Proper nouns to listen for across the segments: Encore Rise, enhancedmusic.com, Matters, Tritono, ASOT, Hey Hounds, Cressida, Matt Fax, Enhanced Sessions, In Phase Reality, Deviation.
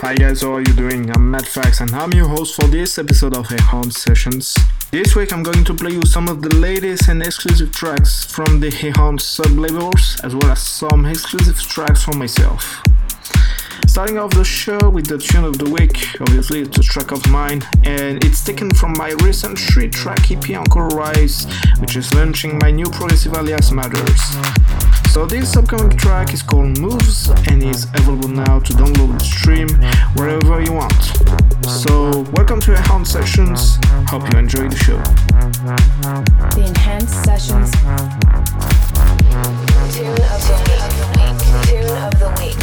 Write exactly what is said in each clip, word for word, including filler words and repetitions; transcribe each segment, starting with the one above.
Hi guys, how are you doing? I'm Matt Fax and I'm your host for this episode of Enhanced Sessions. This week I'm going to play you some of the latest and exclusive tracks from the Hey Hounds sub-labels, as well as some exclusive tracks for myself. Starting off the show with the tune of the week, obviously it's a track of mine, and it's taken from my recent three-track E P Encore Rise, which is launching my new progressive alias Matters. So this upcoming track is called Moves and is available now to download and stream wherever you want. So welcome to Enhanced Sessions, hope you enjoy the show. The Enhanced Sessions. Tune of the week, tune of the week.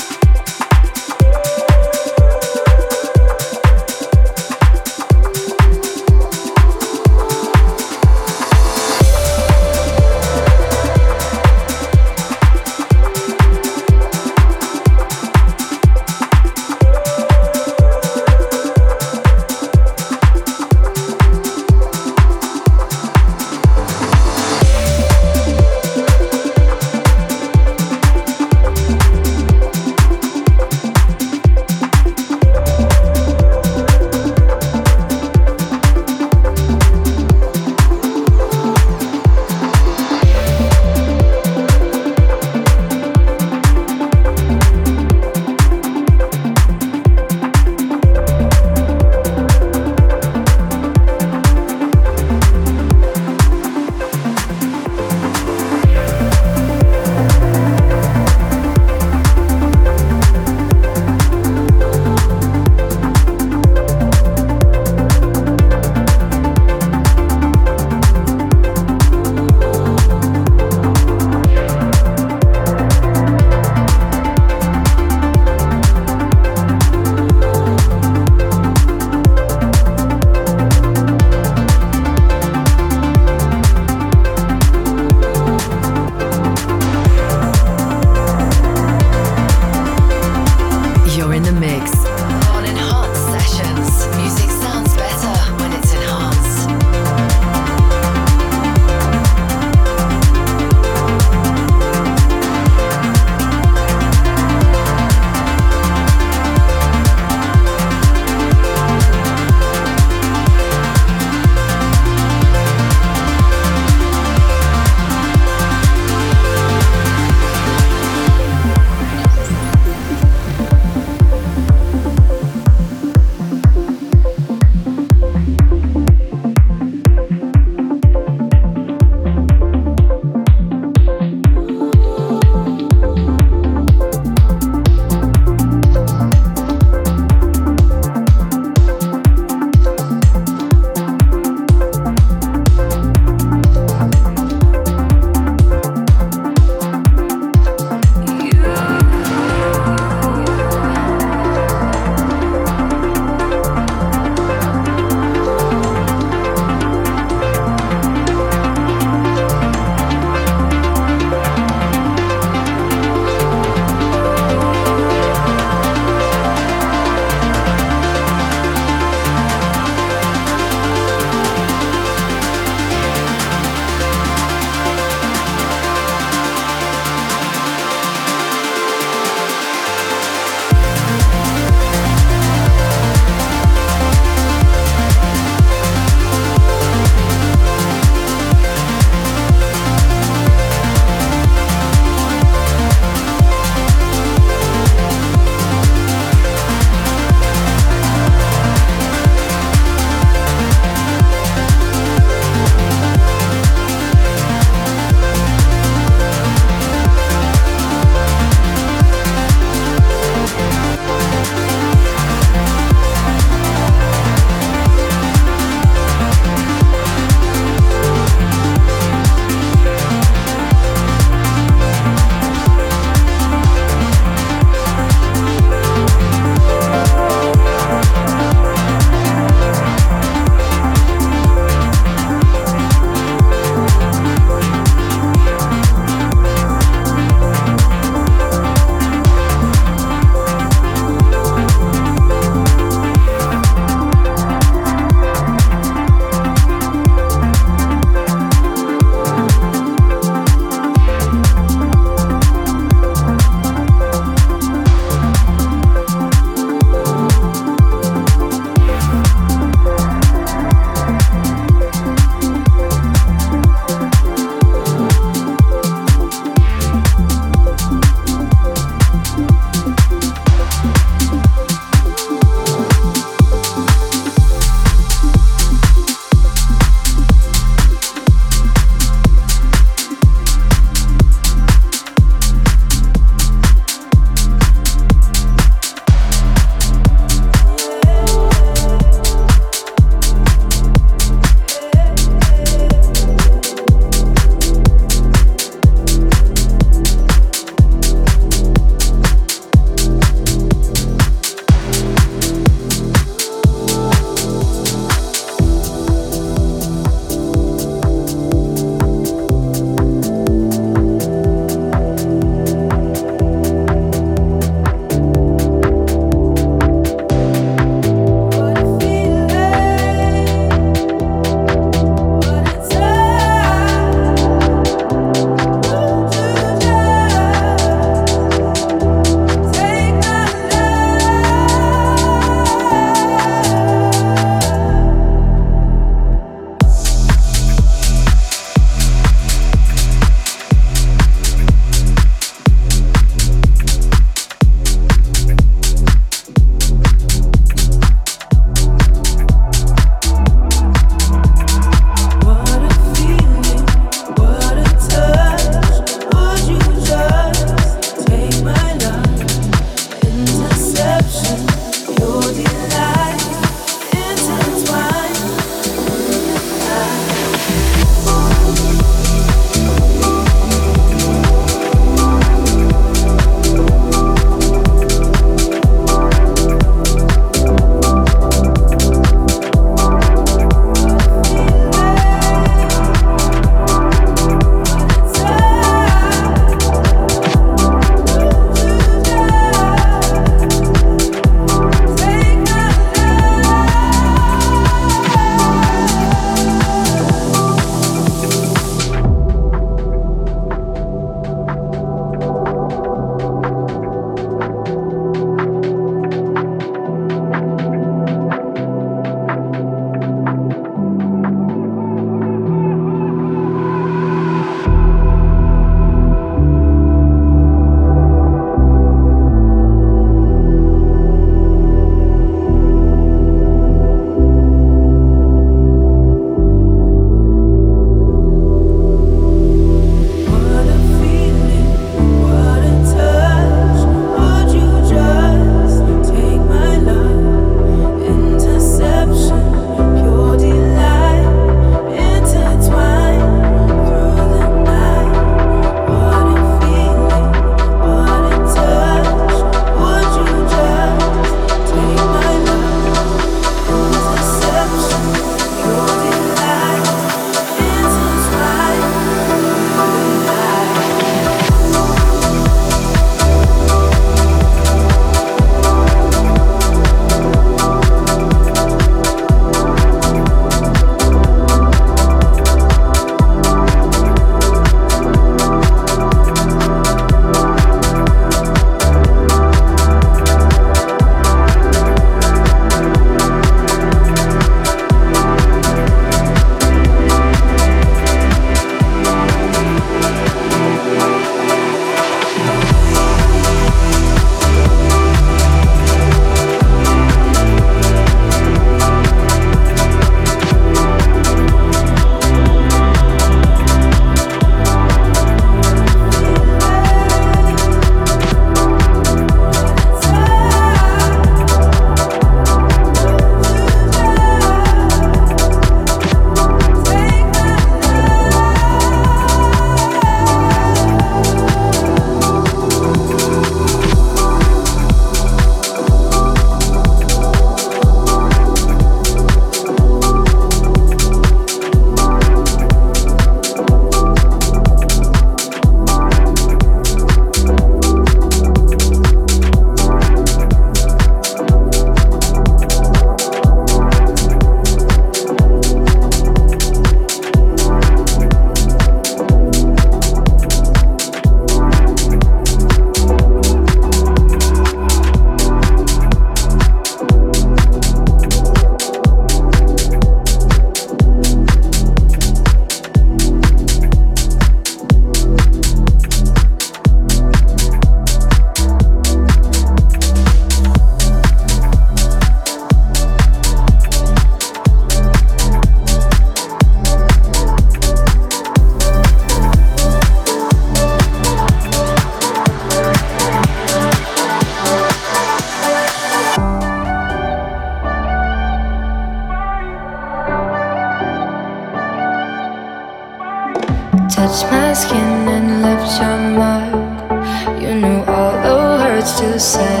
touched my skin and left your mark. You knew all the words to say,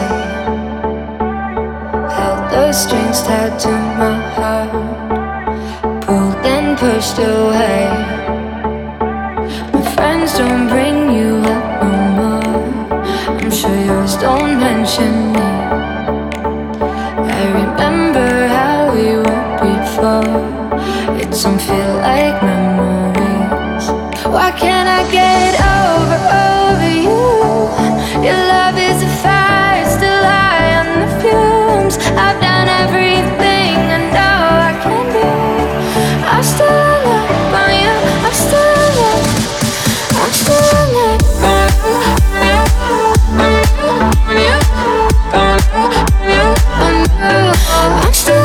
held the strings tied to my heart, pulled and pushed away. My friends don't bring you up no more, I'm sure yours don't mention me. I remember how we were before, it don't feel like memories. Why can't I get over, over you? Your love is a fire, still high on the fumes. I've done everything I know I can do, I'm still alive on you, I'm still alive, I'm still alive on you, on you, on you, I'm still.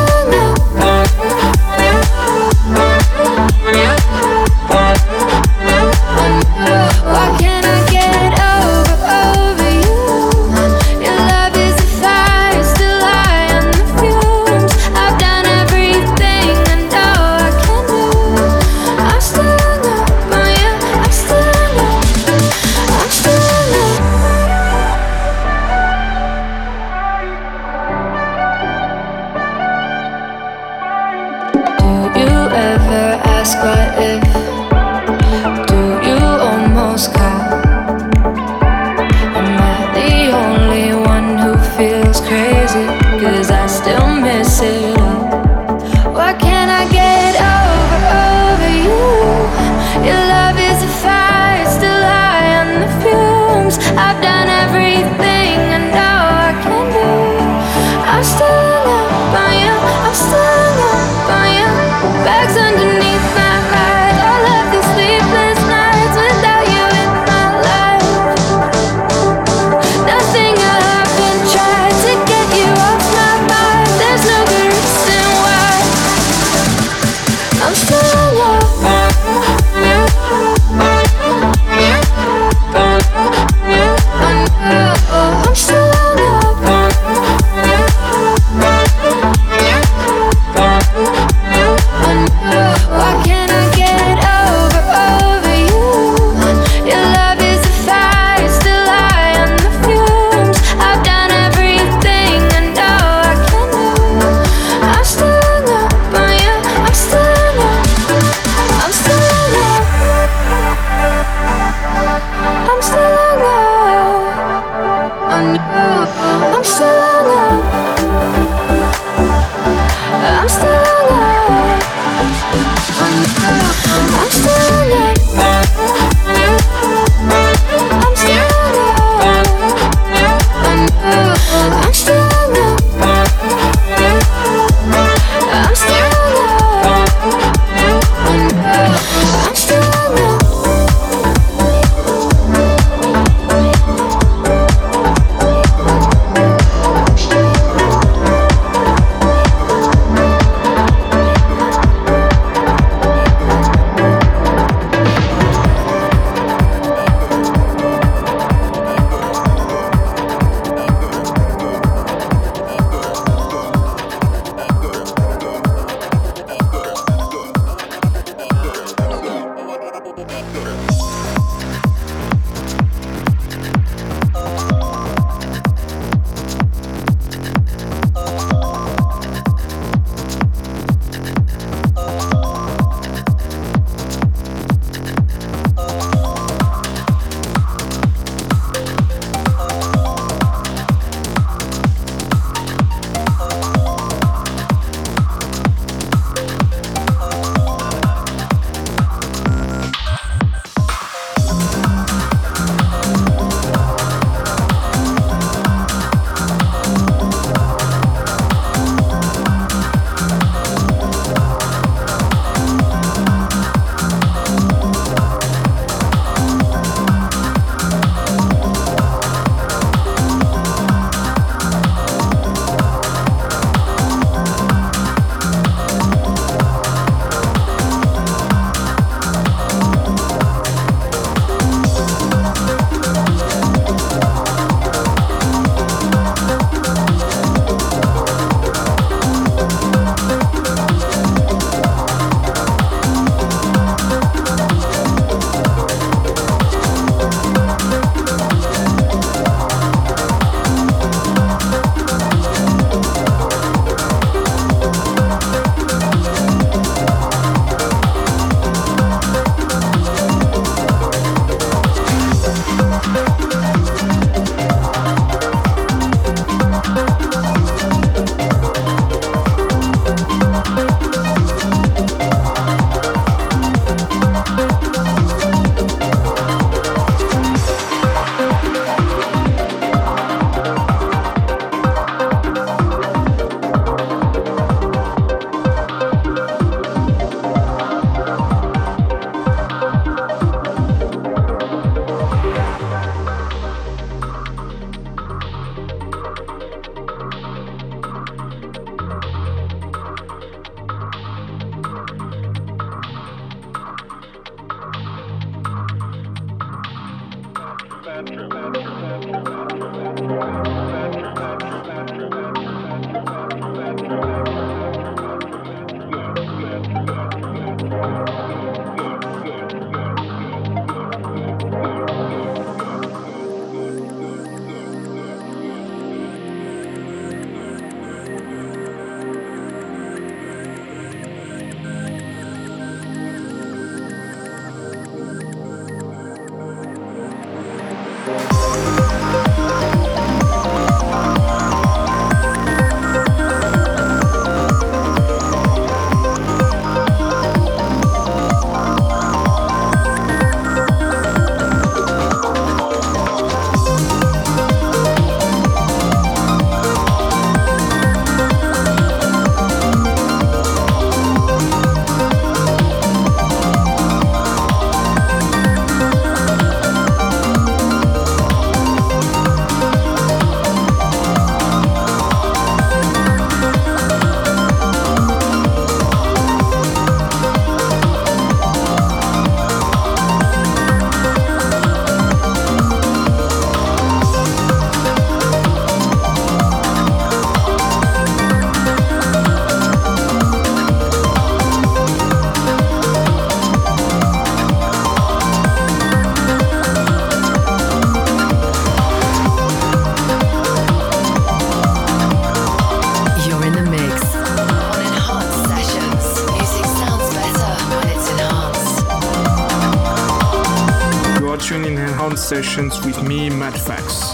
Sessions with me, Matt Fax.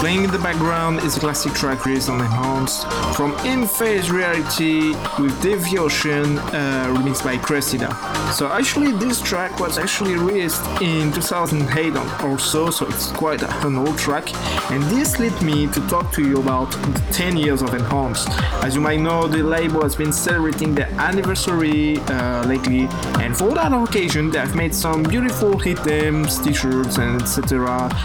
Playing in the background is a classic track released on Enhanced from In Phase Reality with Deviation, uh, remixed by Cressida. So actually this track was actually released in two thousand eight or so, so it's quite an old track, and this led me to talk to you about the ten years of Enhanced. As you might know, the label has been celebrating their anniversary uh, lately, and for that occasion they have made some beautiful items, t-shirts and et cetera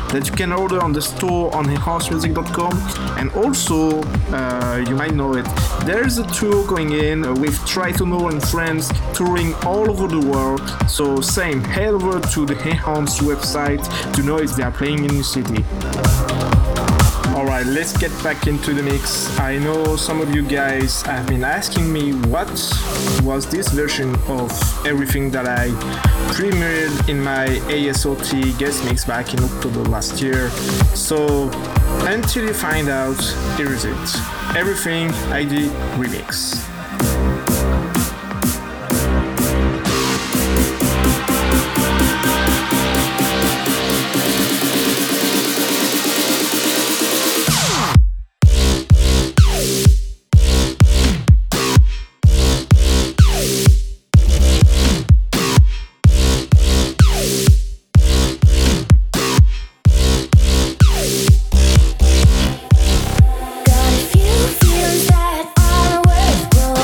that you can order on the store on enhanced music dot com, and also uh, you might know it, there's a tour going in with Tritono and friends touring all over the world, so same, head over to the Hey Hounds website to know if they are playing in your city. Alright, let's get back into the mix. I know some of you guys have been asking me what was this version of everything that I premiered in my A S O T guest mix back in October last year. So until you find out, here is it. Everything I Did Remix. Got a few feelings that aren't worth growing.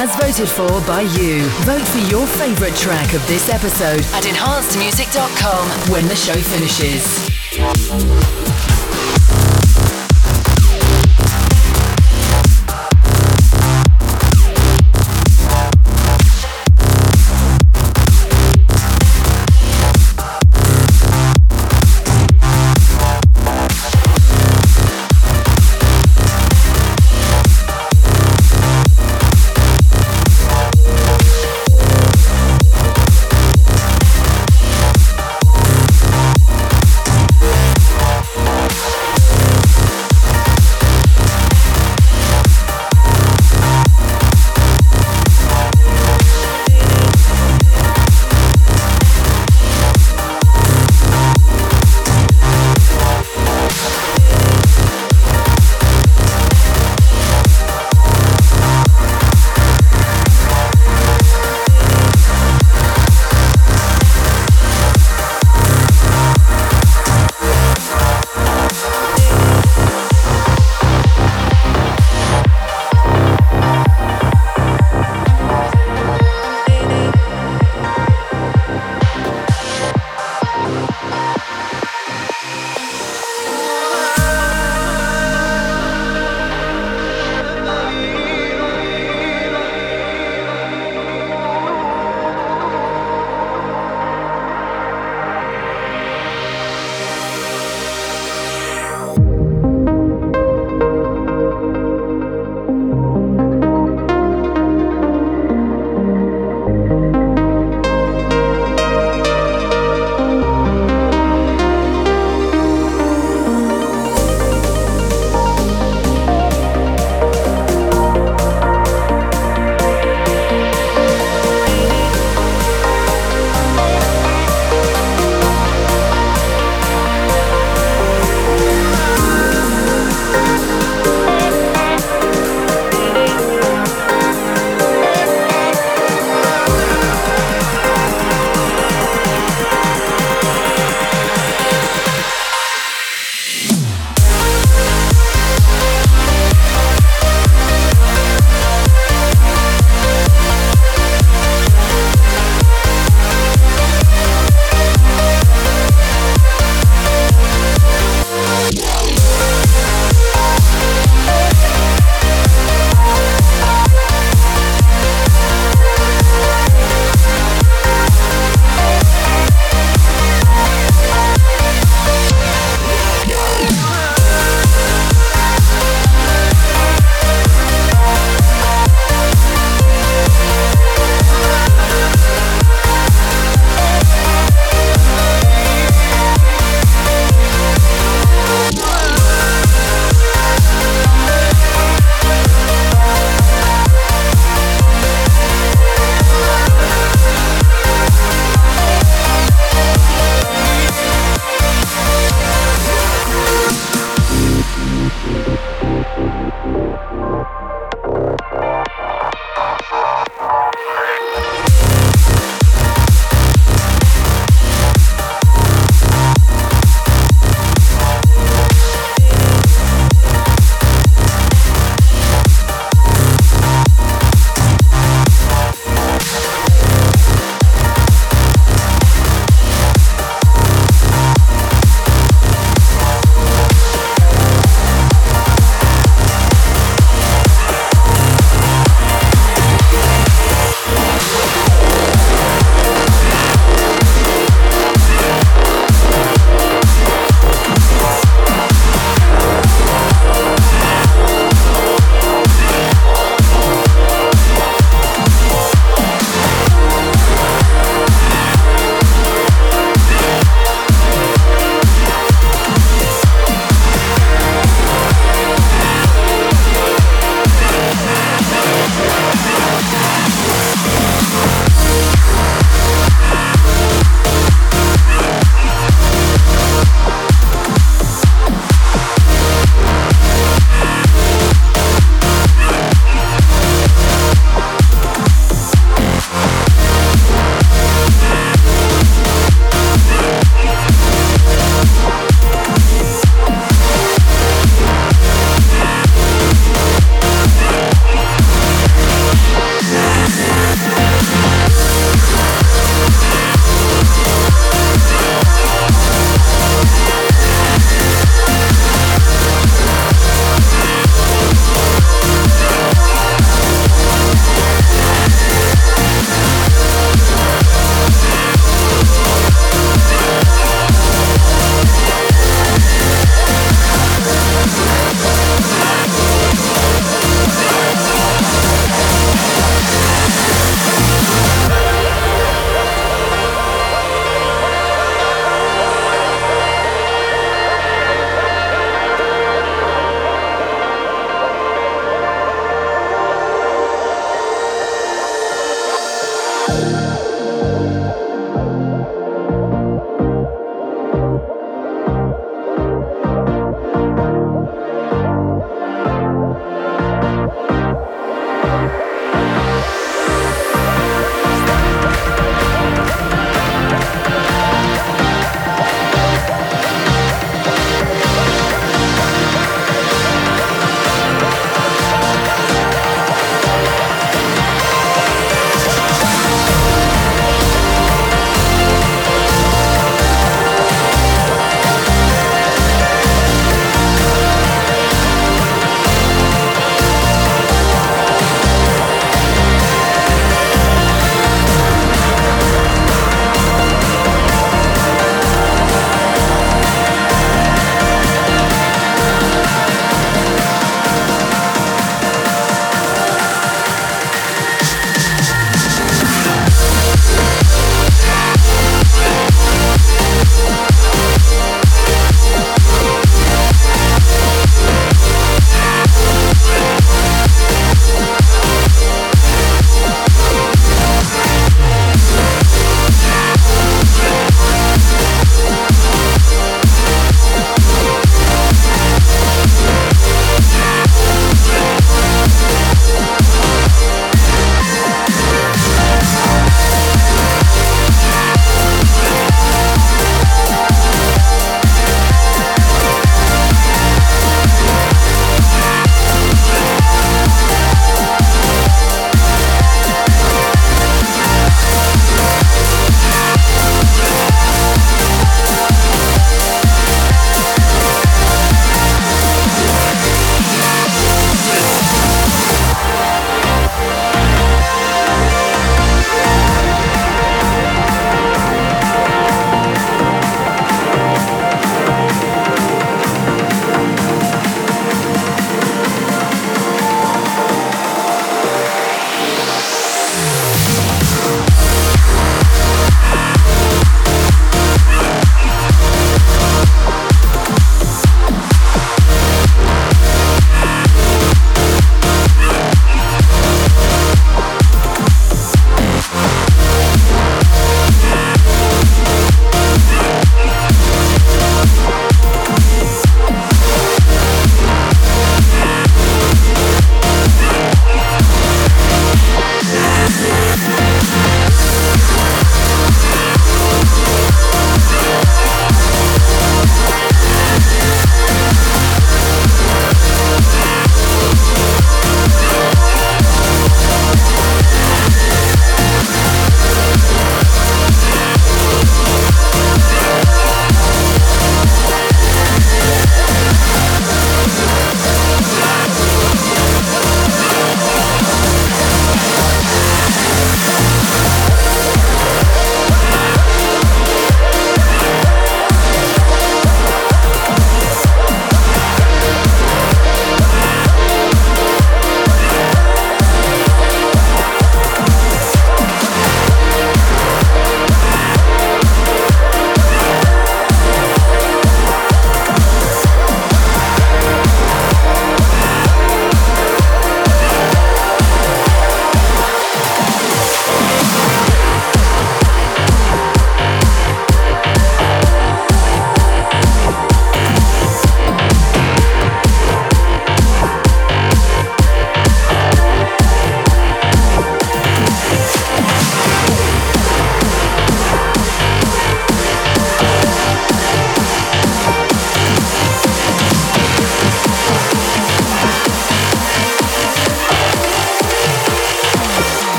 as voted for by you. Vote for your favourite track of this episode at enhanced music dot com when the show finishes.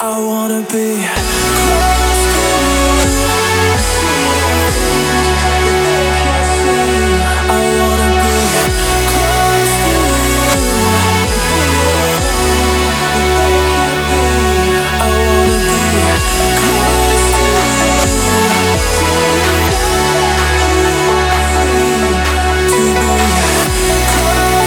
I wanna be close to you. I wanna be close to you. I wanna be close to you. To be close to me. Close to me.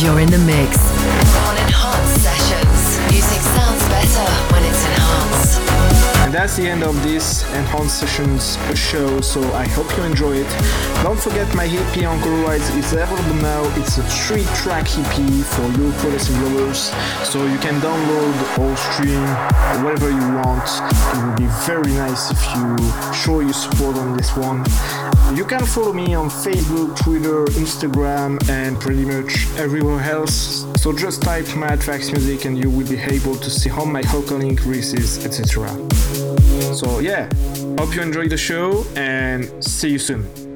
You're in the mix on Enhanced Sessions. Music sounds better when it's enhanced. And that's the end of this Enhanced Sessions show, so I hope you enjoy it. Don't forget my E P Encore Rise is available now. It's a three-track E P for you producing lovers, so you can download or stream whatever you want. It would be very nice if you show your support on this one. You can follow me on Facebook, Twitter, Instagram, and pretty much everywhere else. So just type Matt Fax Music and you will be able to see how my local increases, et cetera. So yeah, hope you enjoyed the show and see you soon.